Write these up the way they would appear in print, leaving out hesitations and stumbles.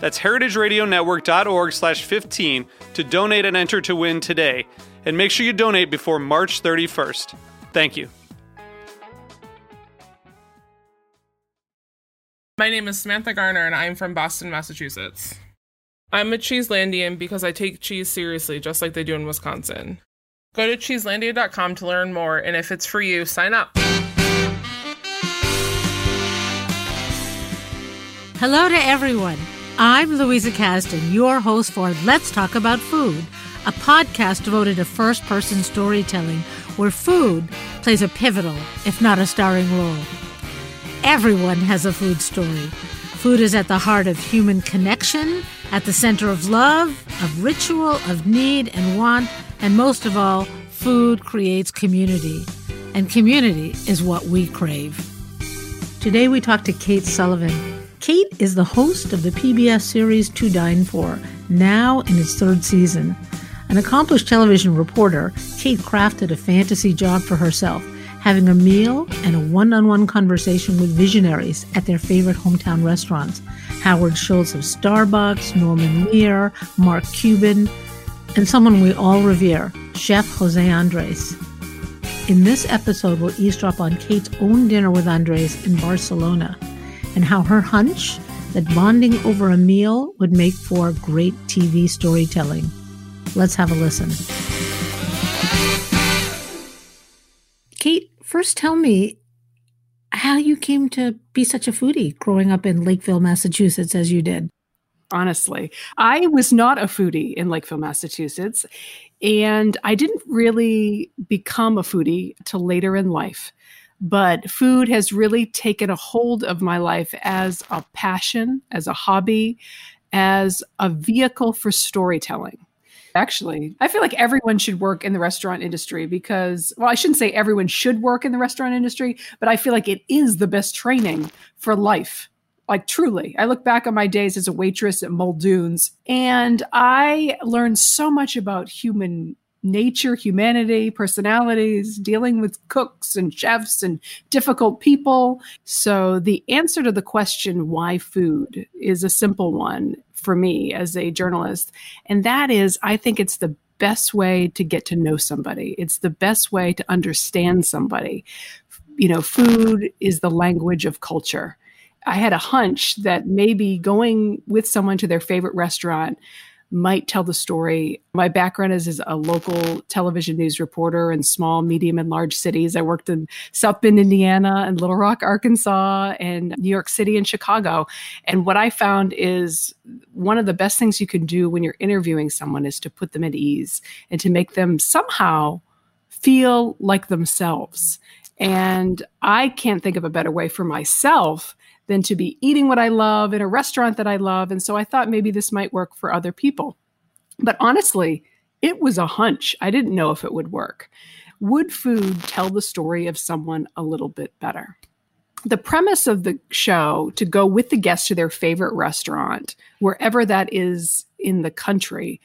That's heritageradionetwork.org/15 to donate and enter to win today. And make sure you donate before March 31st. Thank you. My name is Samantha Garner, and I'm from Boston, Massachusetts. I'm a Cheeselandian because I take cheese seriously, just like they do in Wisconsin. Go to cheeselandia.com to learn more, and if it's for you, sign up. Hello to everyone. I'm Louisa Kasdan, your host for Let's Talk About Food, a podcast devoted to first-person storytelling where food plays a pivotal, if not a starring role. Everyone has a food story. Food is at the heart of human connection, at the center of love, of ritual, of need and want, and most of all, food creates community. And community is what we crave. Today we talk to Kate Sullivan. Kate is the host of the PBS series To Dine For, now in its 3rd season. An accomplished television reporter, Kate crafted a fantasy job for herself, having a meal and a one-on-one conversation with visionaries at their favorite hometown restaurants. Howard Schultz of Starbucks, Norman Lear, Mark Cuban, and someone we all revere, Chef Jose Andrés. In this episode, we'll eavesdrop on Kate's own dinner with Andrés in Barcelona, and how her hunch that bonding over a meal would make for great TV storytelling. Let's have a listen. Kate, first tell me how you came to be such a foodie growing up in Lakeville, Massachusetts, as you did. Honestly, I was not a foodie in Lakeville, Massachusetts, and I didn't really become a foodie till later in life. But food has really taken a hold of my life as a passion, as a hobby, as a vehicle for storytelling. Actually, I feel like everyone should work in the restaurant industry because, well, I shouldn't say everyone should work in the restaurant industry, but I feel like it is the best training for life. Like truly, I look back on my days as a waitress at Muldoon's and I learned so much about human nature, humanity, personalities, dealing with cooks and chefs and difficult people. So the answer to the question, why food, is a simple one for me as a journalist. And that is, I think it's the best way to get to know somebody. It's the best way to understand somebody. You know, food is the language of culture. I had a hunch that maybe going with someone to their favorite restaurant might tell the story. My background is as a local television news reporter in small, medium, and large cities. I worked in South Bend, Indiana, and Little Rock, Arkansas, and New York City and Chicago. And what I found is one of the best things you can do when you're interviewing someone is to put them at ease and to make them somehow feel like themselves. And I can't think of a better way for myself than to be eating what I love in a restaurant that I love. And so I thought maybe this might work for other people. But honestly, it was a hunch. I didn't know if it would work. Would food tell the story of someone a little bit better? The premise of the show, to go with the guests to their favorite restaurant, wherever that is in the country,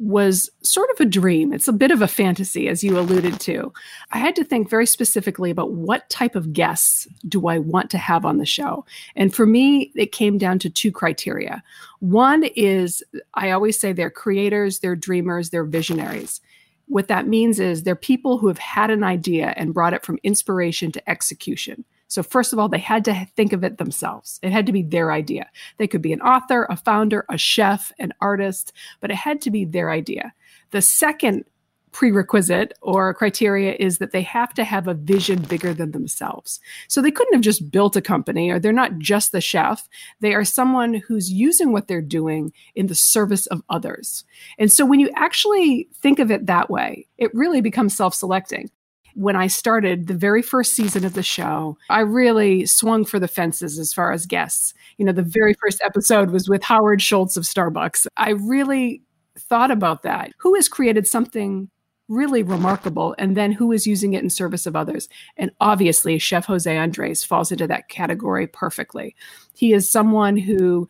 was sort of a dream. It's a bit of a fantasy, as you alluded to. I had to think very specifically about what type of guests do I want to have on the show. And for me, it came down to 2 criteria. One is, I always say they're creators, they're dreamers, they're visionaries. What that means is they're people who have had an idea and brought it from inspiration to execution. So first of all, they had to think of it themselves. It had to be their idea. They could be an author, a founder, a chef, an artist, but it had to be their idea. The second prerequisite or criteria is that they have to have a vision bigger than themselves. So they couldn't have just built a company, or they're not just the chef. They are someone who's using what they're doing in the service of others. And so when you actually think of it that way, it really becomes self-selecting. When I started the very first season of the show, I really swung for the fences as far as guests. You know, the very first episode was with Howard Schultz of Starbucks. I really thought about that. Who has created something really remarkable, and then who is using it in service of others? And obviously, Chef Jose Andrés falls into that category perfectly. He is someone who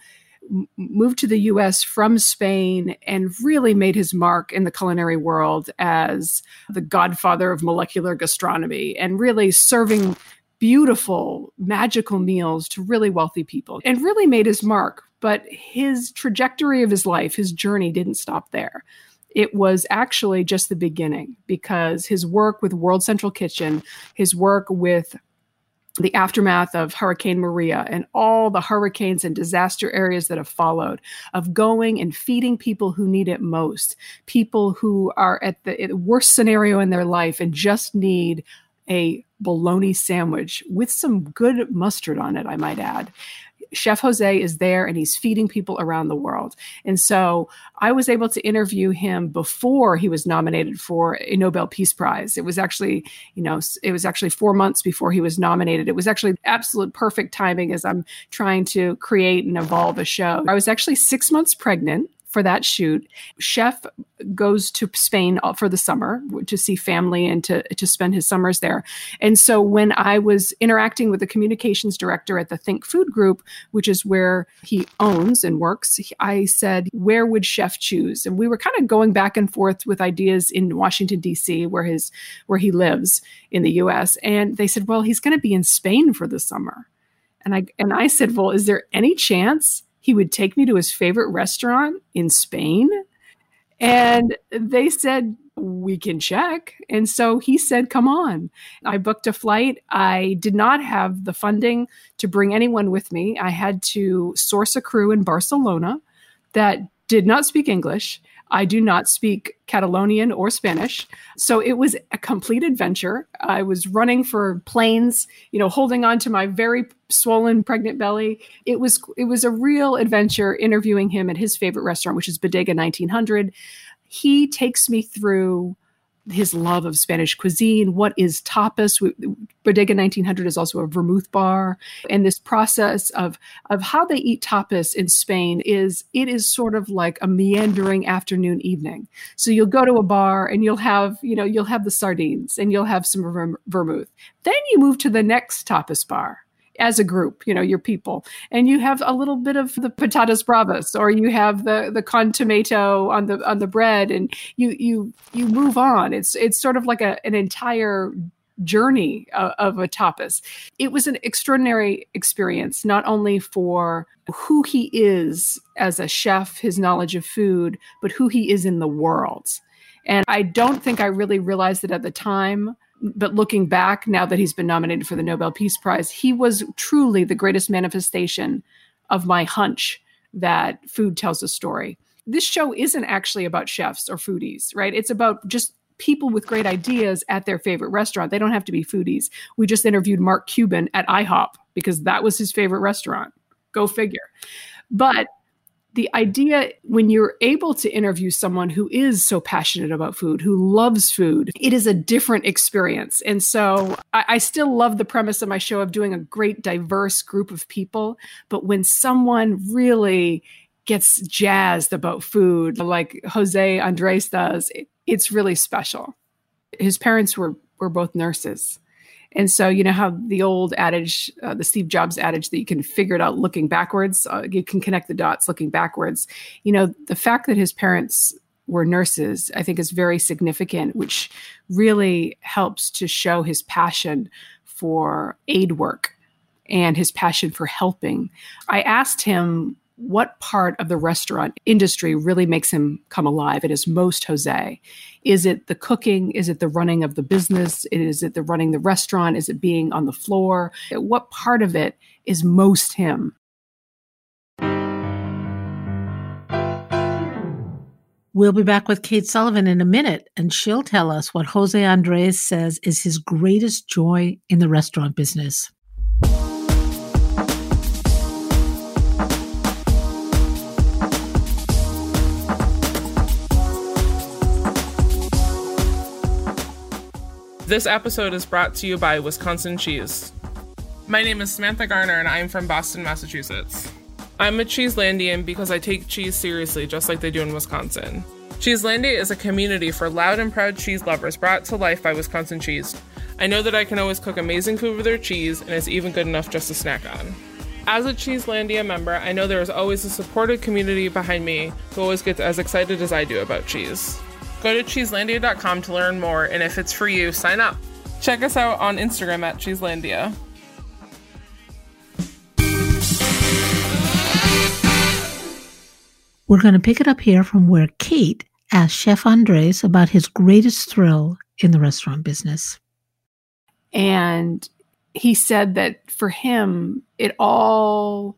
moved to the U.S. from Spain and really made his mark in the culinary world as the godfather of molecular gastronomy, and really serving beautiful, magical meals to really wealthy people, and really made his mark. But his trajectory of his life, his journey didn't stop there. It was actually just the beginning, because his work with World Central Kitchen, his work with the aftermath of Hurricane Maria and all the hurricanes and disaster areas that have followed, of going and feeding people who need it most, people who are at the worst scenario in their life and just need a bologna sandwich with some good mustard on it, I might add. Chef Jose is there, and he's feeding people around the world. And so I was able to interview him before he was nominated for a Nobel Peace Prize. It was actually, it was 4 months before he was nominated. It was actually absolute perfect timing as I'm trying to create and evolve a show. I was actually 6 months pregnant for that shoot. Chef goes to Spain for the summer to see family and to spend his summers there. And so when I was interacting with the communications director at the Think Food Group, which is where he owns and works, I said, where would Chef choose? And we were kind of going back and forth with ideas in Washington, D.C., where he lives in the U.S. And they said, well, he's going to be in Spain for the summer. And I said, well, is there any chance he would take me to his favorite restaurant in Spain? And they said, we can check. And so he said, come on. I booked a flight. I did not have the funding to bring anyone with me. I had to source a crew in Barcelona that did not speak English. I do not speak Catalonian or Spanish. So it was a complete adventure. I was running for planes, holding on to my very swollen pregnant belly. It was a real adventure interviewing him at his favorite restaurant, which is Bodega 1900. He takes me through his love of Spanish cuisine. What is tapas? Bodega 1900 is also a vermouth bar. And this process of how they eat tapas in Spain is sort of like a meandering afternoon evening. So you'll go to a bar and you'll have the sardines and you'll have some vermouth. Then you move to the next tapas bar as a group, your people. And you have a little bit of the patatas bravas, or you have the con tomato on the bread, and you move on. It's sort of like an entire journey of a tapas. It was an extraordinary experience, not only for who he is as a chef, his knowledge of food, but who he is in the world. And I don't think I really realized it at the time, but looking back, now that he's been nominated for the Nobel Peace Prize, he was truly the greatest manifestation of my hunch that food tells a story. This show isn't actually about chefs or foodies, right? It's about just people with great ideas at their favorite restaurant. They don't have to be foodies. We just interviewed Mark Cuban at IHOP because that was his favorite restaurant. Go figure. But the idea, when you're able to interview someone who is so passionate about food, who loves food, it is a different experience. And so I still love the premise of my show of doing a great diverse group of people. But when someone really gets jazzed about food, like Jose Andrés does, it's really special. His parents were both nurses. And so, you know how the old adage, the Steve Jobs adage, that you can figure it out looking backwards, you can connect the dots looking backwards. The fact that his parents were nurses, I think, is very significant, which really helps to show his passion for aid work and his passion for helping. I asked him what part of the restaurant industry really makes him come alive. It is most Jose. Is it the cooking? Is it the running of the business? Is it the running the restaurant? Is it being on the floor? What part of it is most him? We'll be back with Kate Sullivan in a minute, and she'll tell us what Jose Andrés says is his greatest joy in the restaurant business. This episode is brought to you by Wisconsin Cheese. My name is Samantha Garner, and I'm from Boston, Massachusetts. I'm a Cheeselandian because I take cheese seriously, just like they do in Wisconsin. Cheeselandia is a community for loud and proud cheese lovers brought to life by Wisconsin Cheese. I know that I can always cook amazing food with their cheese, and it's even good enough just to snack on. As a Cheeselandia member, I know there is always a supportive community behind me who always gets as excited as I do about cheese. Go to Cheeselandia.com to learn more, and if it's for you, sign up. Check us out on Instagram at Cheeselandia. We're going to pick it up here from where Kate asked Chef Andrés about his greatest thrill in the restaurant business. And he said that for him, it all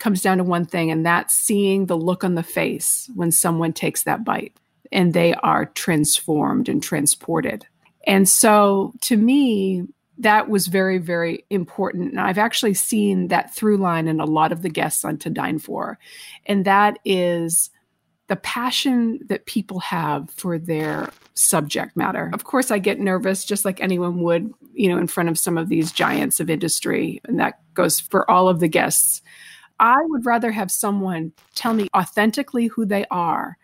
comes down to one thing, and that's seeing the look on the face when someone takes that bite and they are transformed and transported. And so to me, that was very, very important. And I've actually seen that through line in a lot of the guests on To Dine For. And that is the passion that people have for their subject matter. Of course, I get nervous just like anyone would, you know, in front of some of these giants of industry. And that goes for all of the guests. I would rather have someone tell me authentically who they are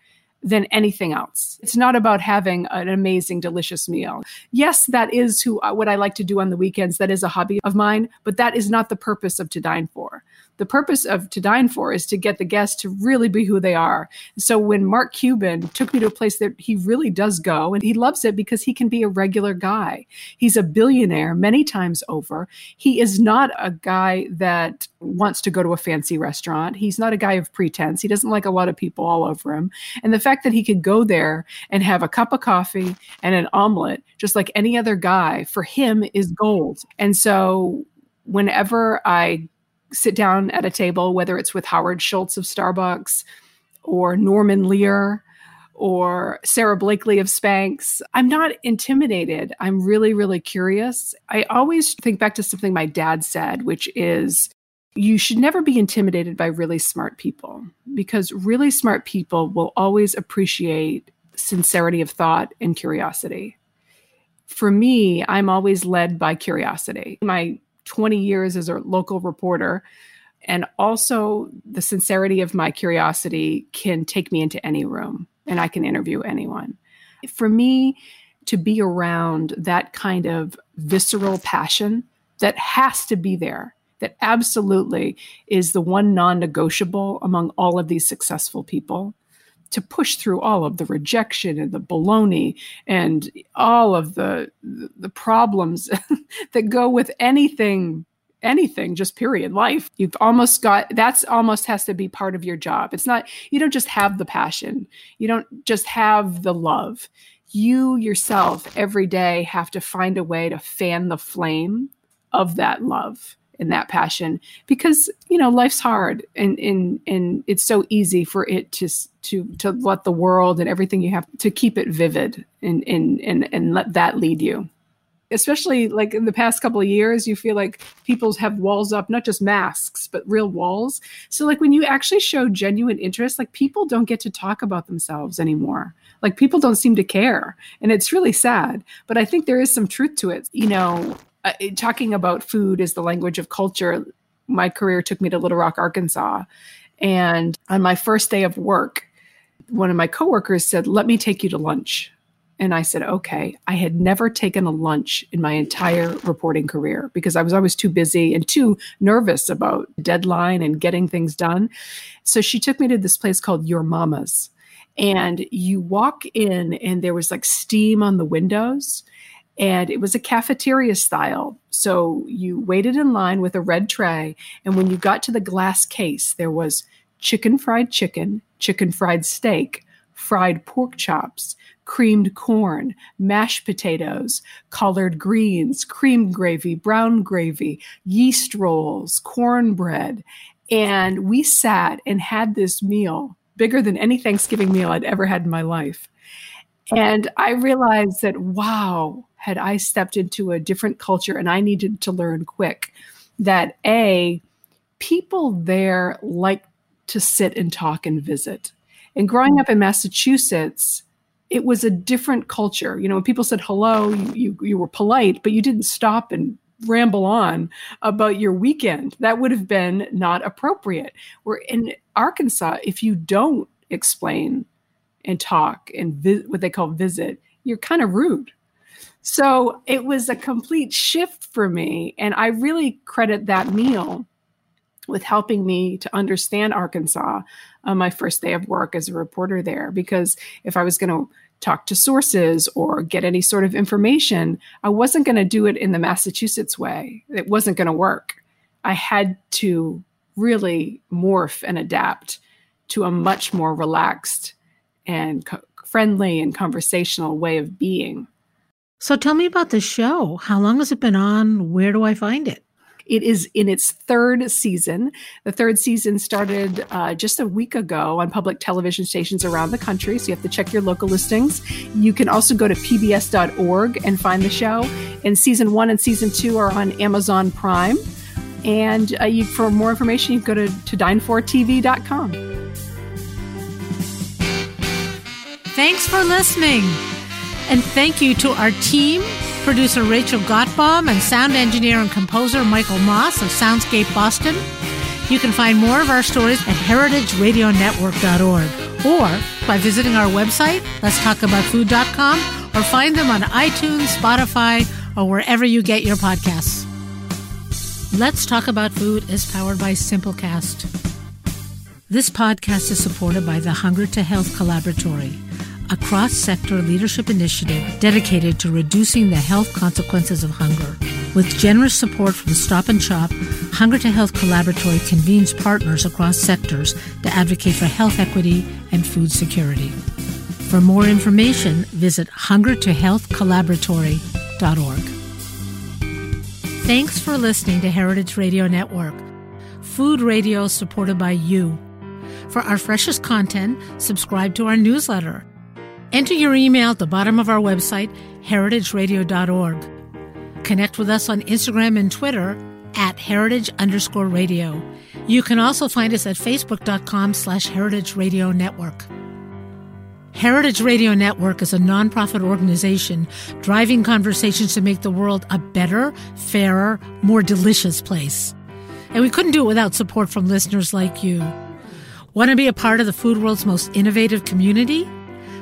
than anything else. It's not about having an amazing, delicious meal. Yes, that is what I like to do on the weekends. That is a hobby of mine, but that is not the purpose of To Dine For. The purpose of To Dine For is to get the guests to really be who they are. So when Mark Cuban took me to a place that he really does go, and he loves it because he can be a regular guy. He's a billionaire many times over. He is not a guy that wants to go to a fancy restaurant. He's not a guy of pretense. He doesn't like a lot of people all over him. And the fact that he could go there and have a cup of coffee and an omelet, just like any other guy, for him is gold. And so whenever I sit down at a table, whether it's with Howard Schultz of Starbucks or Norman Lear or Sarah Blakely of Spanx, I'm not intimidated. I'm really, really curious. I always think back to something my dad said, which is, you should never be intimidated by really smart people, because really smart people will always appreciate sincerity of thought and curiosity. For me, I'm always led by curiosity. My 20 years as a local reporter, and also the sincerity of my curiosity can take me into any room, and I can interview anyone. For me, to be around that kind of visceral passion that has to be there, that absolutely is the one non-negotiable among all of these successful people, to push through all of the rejection and the baloney and all of the problems that go with anything, just period, life. That's almost has to be part of your job. It's not, you don't just have the passion. You don't just have the love. You yourself every day have to find a way to fan the flame of that love and that passion, because, you know, life's hard, and it's so easy for it to let the world and everything you have to keep it vivid and let that lead you. Especially like in the past couple of years, you feel like people have walls up, not just masks, but real walls. So like when you actually show genuine interest, like people don't get to talk about themselves anymore. Like people don't seem to care. And it's really sad, but I think there is some truth to it. You know, talking about food as the language of culture, my career took me to Little Rock, Arkansas. And on my first day of work, one of my coworkers said, "Let me take you to lunch." And I said, okay. I had never taken a lunch in my entire reporting career because I was always too busy and too nervous about deadline and getting things done. So she took me to this place called Your Mama's. And you walk in and there was like steam on the windows. And it was a cafeteria style. So you waited in line with a red tray. And when you got to the glass case, there was chicken fried steak, fried pork chops, creamed corn, mashed potatoes, collard greens, cream gravy, brown gravy, yeast rolls, cornbread. And we sat and had this meal bigger than any Thanksgiving meal I'd ever had in my life. And I realized that, wow, had I stepped into a different culture, and I needed to learn quick that people there like to sit and talk and visit. And growing up in Massachusetts, it was a different culture. You know, when people said hello, you were polite, but you didn't stop and ramble on about your weekend. That would have been not appropriate. Where in Arkansas, if you don't explain and talk and what they call visit, you're kind of rude. So it was a complete shift for me. And I really credit that meal with helping me to understand Arkansas on my first day of work as a reporter there. Because if I was going to talk to sources or get any sort of information, I wasn't going to do it in the Massachusetts way. It wasn't going to work. I had to really morph and adapt to a much more relaxed and friendly and conversational way of being. So tell me about the show. How long has it been on? Where do I find it? It is in its third season. The third season started just a week ago on public television stations around the country, so you have to check your local listings. You can also go to pbs.org and find the show. And season 1 and season 2 are on Amazon Prime. And for more information, you can go to dinefortv.com. Thanks for listening. And thank you to our team, producer Rachel Gottbaum and sound engineer and composer Michael Moss of Soundscape Boston. You can find more of our stories at heritageradionetwork.org or by visiting our website, letstalkaboutfood.com, or find them on iTunes, Spotify, or wherever you get your podcasts. Let's Talk About Food is powered by Simplecast. This podcast is supported by the Hunger to Health Collaboratory, a cross-sector leadership initiative dedicated to reducing the health consequences of hunger. With generous support from Stop and Shop, Hunger to Health Collaboratory convenes partners across sectors to advocate for health equity and food security. For more information, visit hungertohealthcollaboratory.org. Thanks for listening to Heritage Radio Network, food radio supported by you. For our freshest content, subscribe to our newsletter. Enter your email at the bottom of our website, heritageradio.org. Connect with us on Instagram and Twitter at @heritage_radio. You can also find us at facebook.com/heritageradionetwork. Heritage Radio Network is a nonprofit organization driving conversations to make the world a better, fairer, more delicious place. And we couldn't do it without support from listeners like you. Want to be a part of the food world's most innovative community?